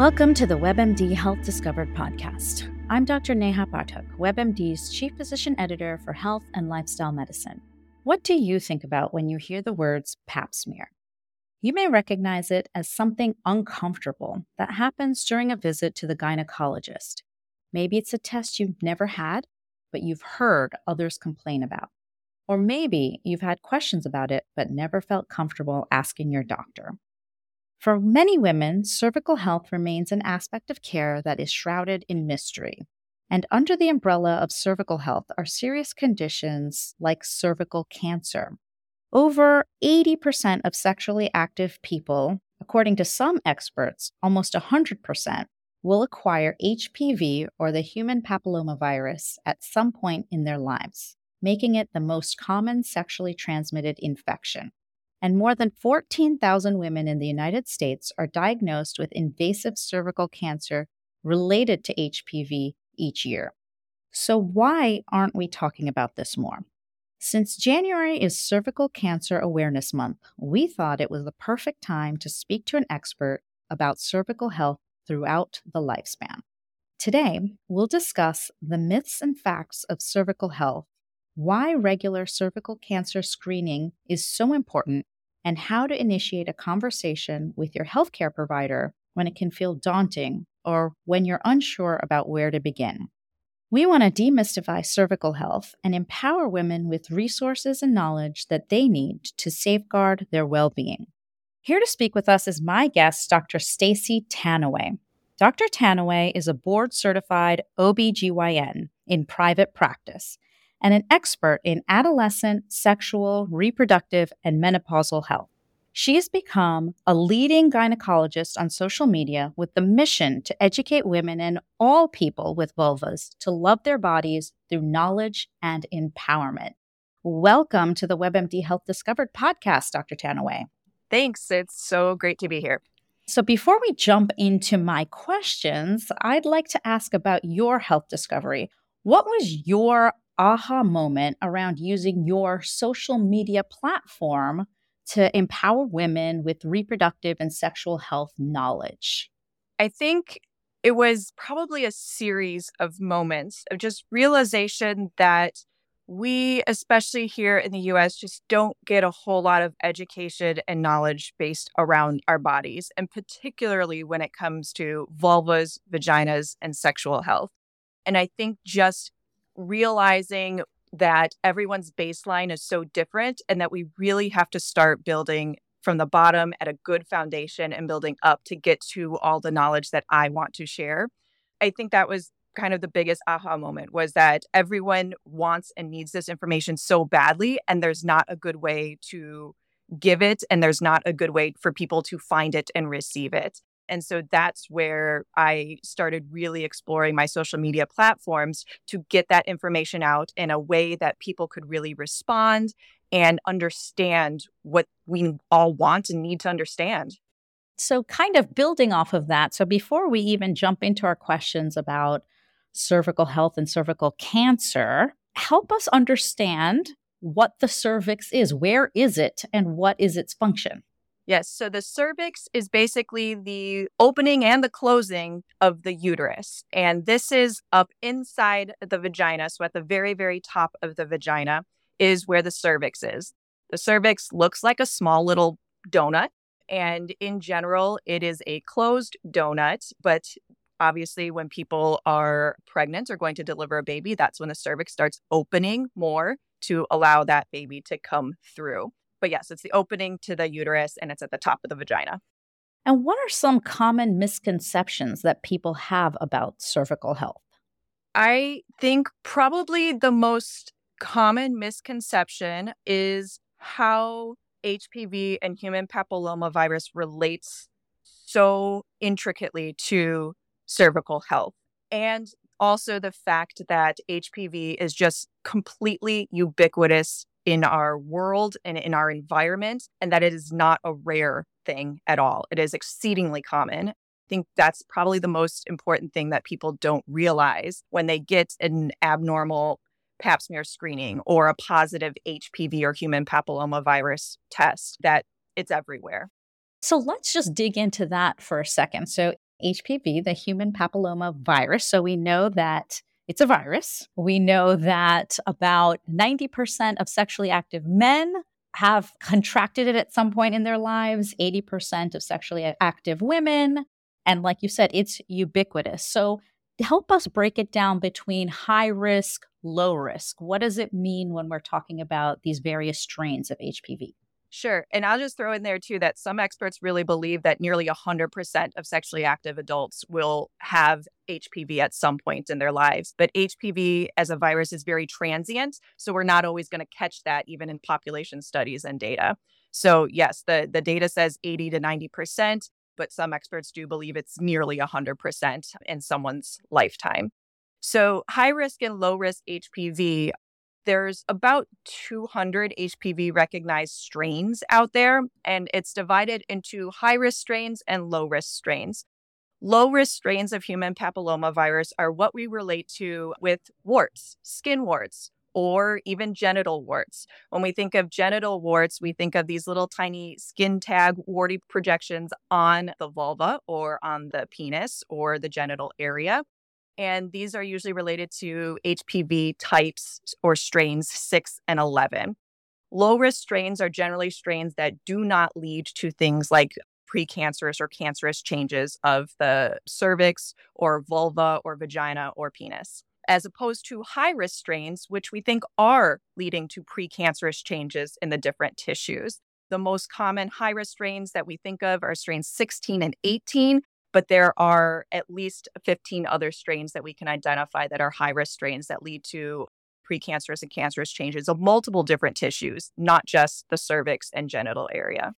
Welcome to the WebMD Health Discovered podcast. I'm Dr. Neha Pathak, WebMD's Chief Physician Editor for Health and Lifestyle Medicine. What do you think about when you hear the words Pap smear? You may recognize it as something uncomfortable that happens during a visit to the gynecologist. Maybe it's a test you've never had, but you've heard others complain about. Or maybe you've had questions about it, but never felt comfortable asking your doctor. For many women, cervical health remains an aspect of care that is shrouded in mystery. And under the umbrella of cervical health are serious conditions like cervical cancer. Over 80% of sexually active people, according to some experts, almost 100%, will acquire HPV or the human papillomavirus at some point in their lives, making it the most common sexually transmitted infection. And more than 14,000 women in the United States are diagnosed with invasive cervical cancer related to HPV each year. So why aren't we talking about this more? Since January is Cervical Cancer Awareness Month, we thought it was the perfect time to speak to an expert about cervical health throughout the lifespan. Today, we'll discuss the myths and facts of cervical health, why regular cervical cancer screening is so important, and how to initiate a conversation with your healthcare provider when it can feel daunting or when you're unsure about where to begin. We want to demystify cervical health and empower women with resources and knowledge that they need to safeguard their well-being. Here to speak with us is my guest, Dr. Staci Tanouye. Dr. Tanouye is a board-certified OBGYN in private practice and an expert in adolescent, sexual, reproductive, and menopausal health. She has become a leading gynecologist on social media with the mission to educate women and all people with vulvas to love their bodies through knowledge and empowerment. Welcome to the WebMD Health Discovered podcast, Dr. Tanouye. Thanks. It's so great to be here. So before we jump into my questions, I'd like to ask about your health discovery. What was your aha moment around using your social media platform to empower women with reproductive and sexual health knowledge? I think it was probably a series of moments of just realization that we, especially here in the US, just don't get a whole lot of education and knowledge based around our bodies, and particularly when it comes to vulvas, vaginas, and sexual health. And I think just realizing that everyone's baseline is so different and that we really have to start building from the bottom at a good foundation and building up to get to all the knowledge that I want to share. I think that was kind of the biggest aha moment, was that everyone wants and needs this information so badly, and there's not a good way to give it, and there's not a good way for people to find it and receive it. And so that's where I started really exploring my social media platforms to get that information out in a way that people could really respond and understand what we all want and need to understand. So kind of building off of that, so before we even jump into our questions about cervical health and cervical cancer, help us understand what the cervix is. Where is it and what is its function? Yes. So the cervix is basically the opening and the closing of the uterus. And this is up inside the vagina. So at the very, very top of the vagina is where the cervix is. The cervix looks like a small little donut. And in general, it is a closed donut. But obviously, when people are pregnant or going to deliver a baby, that's when the cervix starts opening more to allow that baby to come through. But yes, it's the opening to the uterus, and it's at the top of the vagina. And what are some common misconceptions that people have about cervical health? I think probably the most common misconception is how HPV and human papillomavirus relates so intricately to cervical health. And also the fact that HPV is just completely ubiquitous in our world and in our environment, and that it is not a rare thing at all. It is exceedingly common. I think that's probably the most important thing that people don't realize when they get an abnormal Pap smear screening or a positive HPV or human papillomavirus test, that it's everywhere. So let's just dig into that for a second. So HPV, the human papilloma virus. So we know that it's a virus. We know that about 90% of sexually active men have contracted it at some point in their lives, 80% of sexually active women. And like you said, it's ubiquitous. So help us break it down between high risk, low risk. What does it mean when we're talking about these various strains of HPV? Sure. And I'll just throw in there, too, that some experts really believe that nearly 100% of sexually active adults will have HPV at some point in their lives. But HPV as a virus is very transient, so we're not always going to catch that even in population studies and data. So, yes, the data says 80 to 90%, but some experts do believe it's nearly 100% in someone's lifetime. So high risk and low risk HPV, there's about 200 HPV recognized strains out there, and it's divided into high-risk strains and low-risk strains. Low-risk strains of human papillomavirus are what we relate to with warts, skin warts, or even genital warts. When we think of genital warts, we think of these little tiny skin tag warty projections on the vulva or on the penis or the genital area. And these are usually related to HPV types or strains 6 and 11. Low-risk strains are generally strains that do not lead to things like precancerous or cancerous changes of the cervix or vulva or vagina or penis, as opposed to high-risk strains, which we think are leading to precancerous changes in the different tissues. The most common high-risk strains that we think of are strains 16 and 18. But there are at least 15 other strains that we can identify that are high-risk strains that lead to precancerous and cancerous changes of multiple different tissues, not just the cervix and genital area.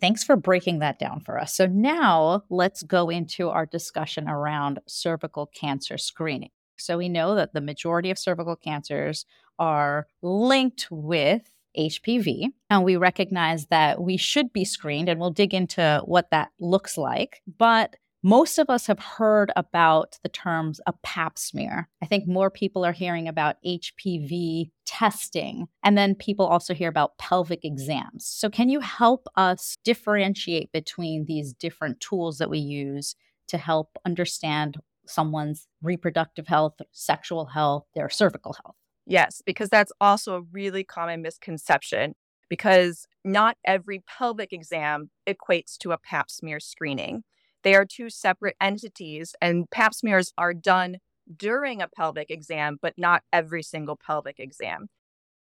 Thanks for breaking that down for us. So now let's go into our discussion around cervical cancer screening. So we know that the majority of cervical cancers are linked with HPV, and we recognize that we should be screened, and we'll dig into what that looks like. But most of us have heard about the terms a Pap smear. I think more people are hearing about HPV testing, and then people also hear about pelvic exams. So can you help us differentiate between these different tools that we use to help understand someone's reproductive health, sexual health, their cervical health? Yes, because that's also a really common misconception, because not every pelvic exam equates to a Pap smear screening. They are two separate entities, and Pap smears are done during a pelvic exam, but not every single pelvic exam.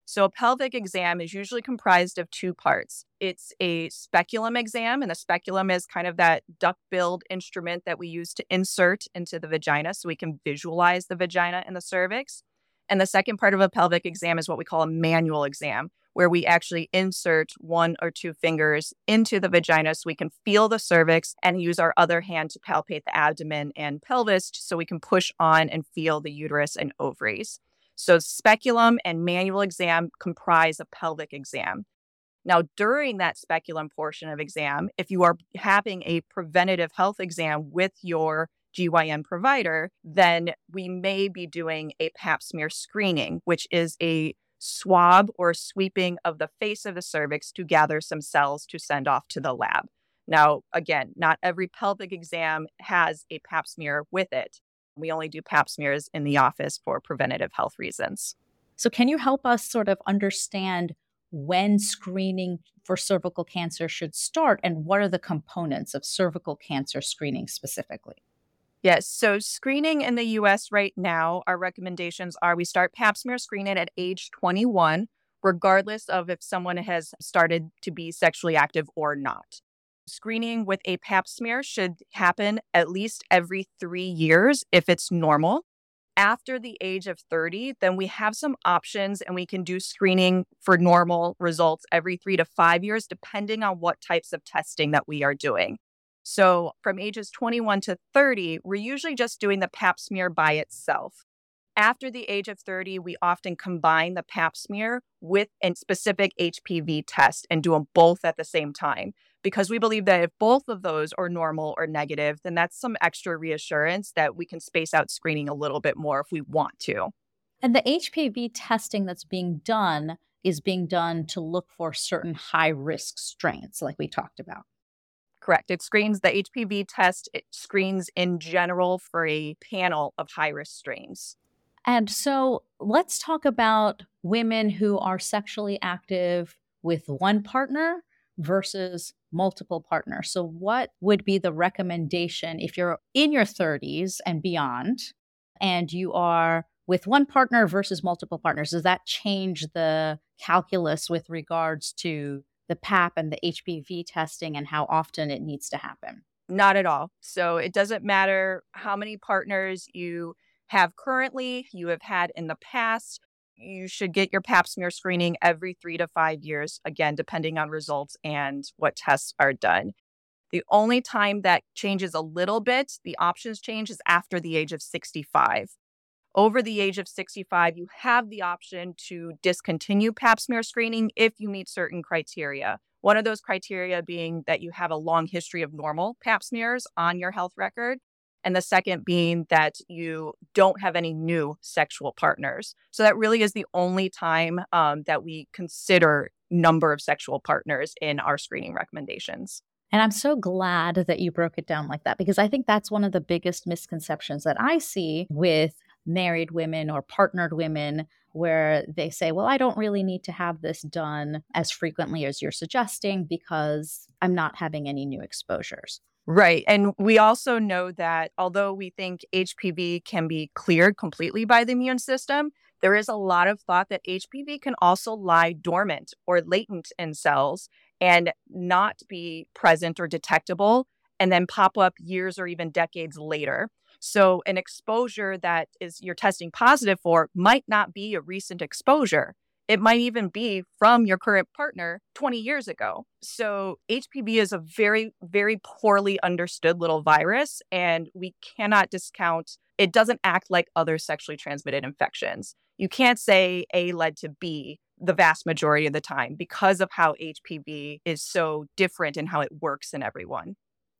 So a pelvic exam is usually comprised of two parts. It's a speculum exam, and the speculum is kind of that duck-billed instrument that we use to insert into the vagina so we can visualize the vagina and the cervix. And the second part of a pelvic exam is what we call a manual exam, where we actually insert one or two fingers into the vagina so we can feel the cervix and use our other hand to palpate the abdomen and pelvis so we can push on and feel the uterus and ovaries. So speculum and manual exam comprise a pelvic exam. Now, during that speculum portion of exam, if you are having a preventative health exam with your GYN provider, then we may be doing a Pap smear screening, which is a swab or sweeping of the face of the cervix to gather some cells to send off to the lab. Now, again, not every pelvic exam has a Pap smear with it. We only do Pap smears in the office for preventative health reasons. So can you help us sort of understand when screening for cervical cancer should start, and what are the components of cervical cancer screening specifically? Yes. So screening in the U.S. right now, our recommendations are we start Pap smear screening at age 21, regardless of if someone has started to be sexually active or not. Screening with a Pap smear should happen at least every 3 years if it's normal. After the age of 30, then we have some options, and we can do screening for normal results every 3 to 5 years, depending on what types of testing that we are doing. So from ages 21 to 30, we're usually just doing the Pap smear by itself. After the age of 30, we often combine the Pap smear with a specific HPV test and do them both at the same time, because we believe that if both of those are normal or negative, then that's some extra reassurance that we can space out screening a little bit more if we want to. And the HPV testing that's being done is being done to look for certain high-risk strains like we talked about. Correct. It screens, the HPV test, it screens in general for a panel of high-risk strains. And so let's talk about women who are sexually active with one partner versus multiple partners. So what would be the recommendation if you're in your 30s and beyond, and you are with one partner versus multiple partners? Does that change the calculus with regards to the Pap and the HPV testing and how often it needs to happen? Not at all. So it doesn't matter how many partners you have currently, you have had in the past. You should get your Pap smear screening every 3 to 5 years, again, depending on results and what tests are done. The only time that changes a little bit, the options change, is after the age of 65. Over the age of 65, you have the option to discontinue Pap smear screening if you meet certain criteria. One of those criteria being that you have a long history of normal Pap smears on your health record, and the second being that you don't have any new sexual partners. So that really is the only time that we consider number of sexual partners in our screening recommendations. And I'm so glad that you broke it down like that, because I think that's one of the biggest misconceptions that I see with married women or partnered women, where they say, well, I don't really need to have this done as frequently as you're suggesting because I'm not having any new exposures. Right. And we also know that although we think HPV can be cleared completely by the immune system, there is a lot of thought that HPV can also lie dormant or latent in cells and not be present or detectable, and then pop up years or even decades later. So an exposure that is you're testing positive for might not be a recent exposure. It might even be from your current partner 20 years ago. So HPV is a very, very poorly understood little virus, and we cannot discount. It doesn't act like other sexually transmitted infections. You can't say A led to B the vast majority of the time because of how HPV is so different and how it works in everyone.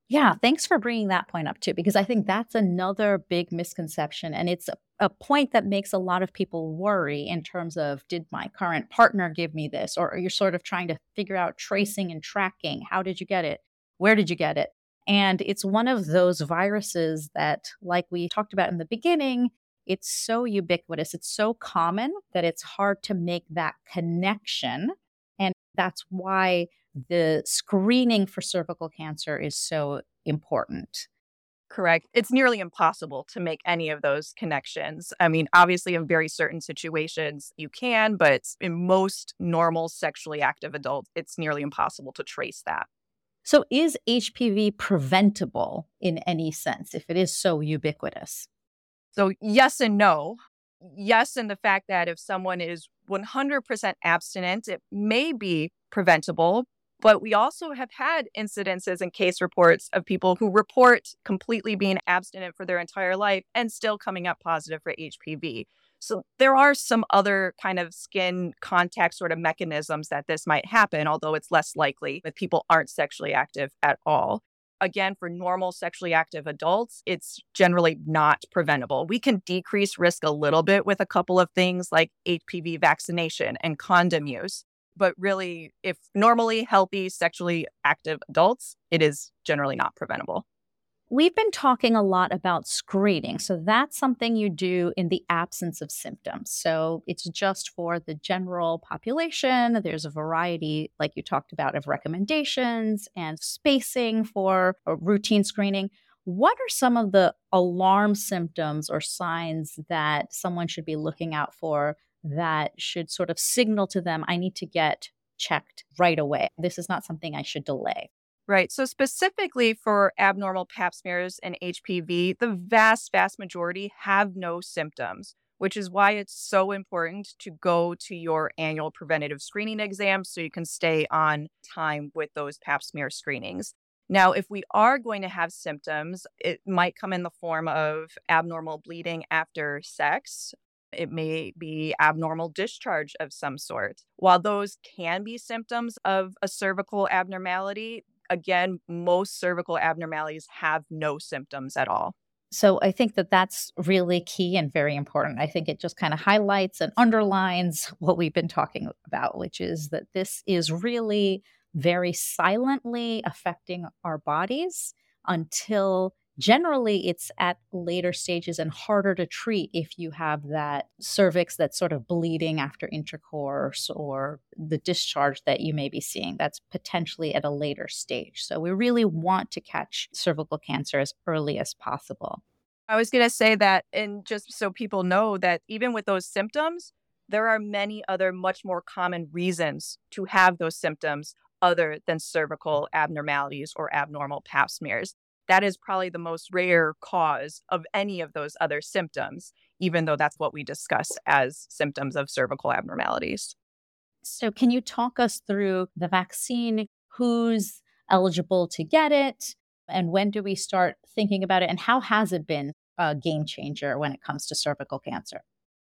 Yeah, thanks for bringing that point up too, because I think that's another big misconception. And it's a point that makes a lot of people worry in terms of, did my current partner give me this? Or you're sort of trying to figure out tracing and tracking. How did you get it? Where did you get it? And it's one of those viruses that, like we talked about in the beginning, it's so ubiquitous. It's so common that it's hard to make that connection. And that's why the screening for cervical cancer is so important. Correct. It's nearly impossible to make any of those connections. I mean, obviously, in very certain situations you can, but in most normal sexually active adults, it's nearly impossible to trace that. So is HPV preventable in any sense if it is so ubiquitous? So yes and no. Yes, in the fact that if someone is 100% abstinent, it may be preventable. But we also have had incidences and case reports of people who report completely being abstinent for their entire life and still coming up positive for HPV. So there are some other kind of skin contact sort of mechanisms that this might happen, although it's less likely if people aren't sexually active at all. Again, for normal sexually active adults, it's generally not preventable. We can decrease risk a little bit with a couple of things like HPV vaccination and condom use. But really, if normally healthy, sexually active adults, it is generally not preventable. We've been talking a lot about screening. So that's something you do in the absence of symptoms. So it's just for the general population. There's a variety, like you talked about, of recommendations and spacing for routine screening. What are some of the alarm symptoms or signs that someone should be looking out for that should sort of signal to them, I need to get checked right away? This is not something I should delay. Right. So specifically for abnormal Pap smears and HPV, the vast, vast majority have no symptoms, which is why it's so important to go to your annual preventative screening exam so you can stay on time with those Pap smear screenings. Now, if we are going to have symptoms, it might come in the form of abnormal bleeding after sex. It may be abnormal discharge of some sort. While those can be symptoms of a cervical abnormality, again, most cervical abnormalities have no symptoms at all. So I think that that's really key and very important. I think it just kind of highlights and underlines what we've been talking about, which is that this is really very silently affecting our bodies until generally it's at later stages and harder to treat if you have that cervix that's sort of bleeding after intercourse or the discharge that you may be seeing. That's potentially at a later stage. So we really want to catch cervical cancer as early as possible. I was going to say that, and just so people know that even with those symptoms, there are many other much more common reasons to have those symptoms other than cervical abnormalities or abnormal Pap smears. That is probably the most rare cause of any of those other symptoms, even though that's what we discuss as symptoms of cervical abnormalities. So can you talk us through the vaccine? Who's eligible to get it? And when do we start thinking about it? And how has it been a game changer when it comes to cervical cancer?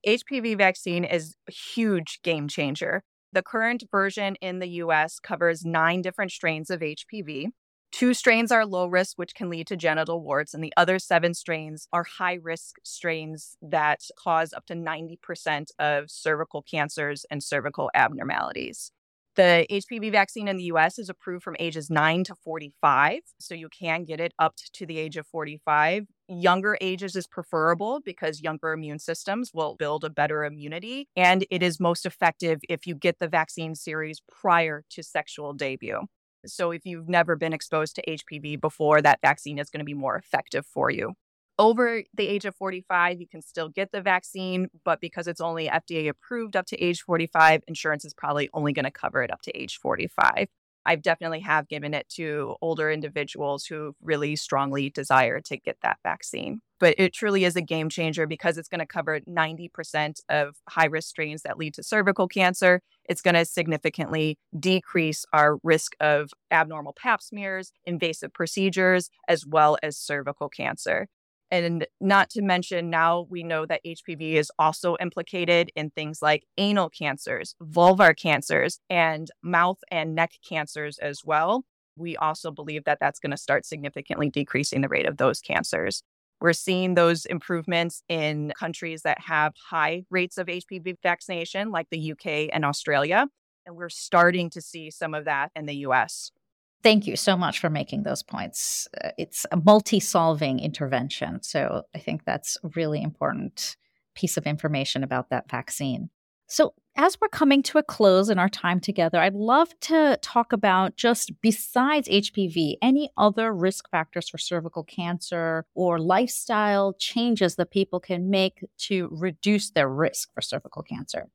HPV vaccine is a huge game changer. The current version in the U.S. covers 9 different strains of HPV. 2 strains are low risk, which can lead to genital warts, and the other 7 strains are high risk strains that cause up to 90% of cervical cancers and cervical abnormalities. The HPV vaccine in the U.S. is approved from ages 9 to 45, so you can get it up to the age of 45. Younger ages is preferable because younger immune systems will build a better immunity, and it is most effective if you get the vaccine series prior to sexual debut. So if you've never been exposed to HPV before, that vaccine is going to be more effective for you. Over the age of 45, you can still get the vaccine, but because it's only FDA approved up to age 45, insurance is probably only going to cover it up to age 45. I've definitely have given it to older individuals who really strongly desire to get that vaccine. But it truly is a game changer because it's going to cover 90% of high-risk strains that lead to cervical cancer. It's going to significantly decrease our risk of abnormal Pap smears, invasive procedures, as well as cervical cancer. And not to mention, now we know that HPV is also implicated in things like anal cancers, vulvar cancers, and mouth and neck cancers as well. We also believe that that's going to start significantly decreasing the rate of those cancers. We're seeing those improvements in countries that have high rates of HPV vaccination, like the UK and Australia. And we're starting to see some of that in the US. Thank you so much for making those points. It's a multi-solving intervention. So I think that's a really important piece of information about that vaccine. So as we're coming to a close in our time together, I'd love to talk about, just besides HPV, any other risk factors for cervical cancer or lifestyle changes that people can make to reduce their risk for cervical cancer.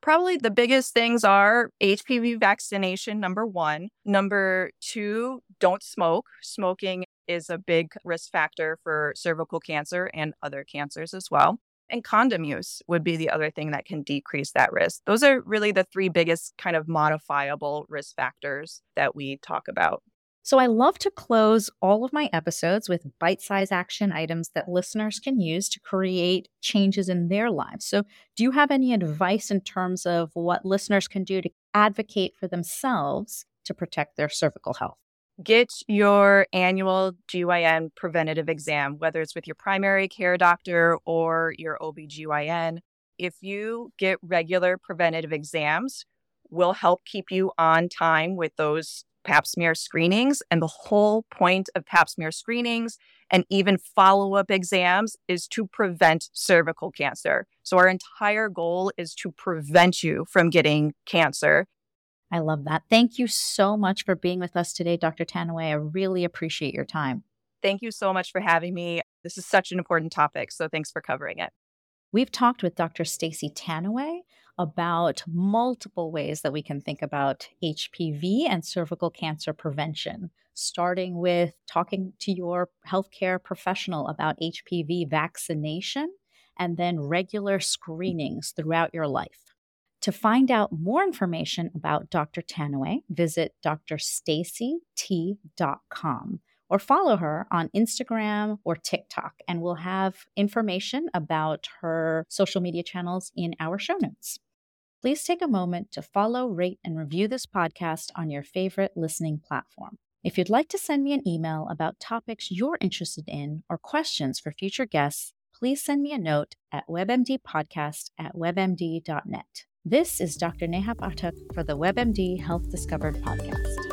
Probably the biggest things are HPV vaccination, number 1. Number 2, don't smoke. Smoking is a big risk factor for cervical cancer and other cancers as well. And condom use would be the other thing that can decrease that risk. Those are really the 3 biggest kind of modifiable risk factors that we talk about. So I love to close all of my episodes with bite-sized action items that listeners can use to create changes in their lives. So do you have any advice in terms of what listeners can do to advocate for themselves to protect their cervical health? Get your annual GYN preventative exam, whether it's with your primary care doctor or your OBGYN. If you get regular preventative exams, we'll help keep you on time with those Pap smear screenings. And the whole point of Pap smear screenings and even follow-up exams is to prevent cervical cancer. So our entire goal is to prevent you from getting cancer. I love that. Thank you so much for being with us today, Dr. Tanouye. I really appreciate your time. Thank you so much for having me. This is such an important topic, so thanks for covering it. We've talked with Dr. Staci Tanouye about multiple ways that we can think about HPV and cervical cancer prevention, starting with talking to your healthcare professional about HPV vaccination and then regular screenings throughout your life. To find out more information about Dr. Tanouye, visit drstacyt.com or follow her on Instagram or TikTok, and we'll have information about her social media channels in our show notes. Please take a moment to follow, rate, and review this podcast on your favorite listening platform. If you'd like to send me an email about topics you're interested in or questions for future guests, please send me a note at webmdpodcast@webmd.net. This is Dr. Neha Pathak for the WebMD Health Discovered podcast.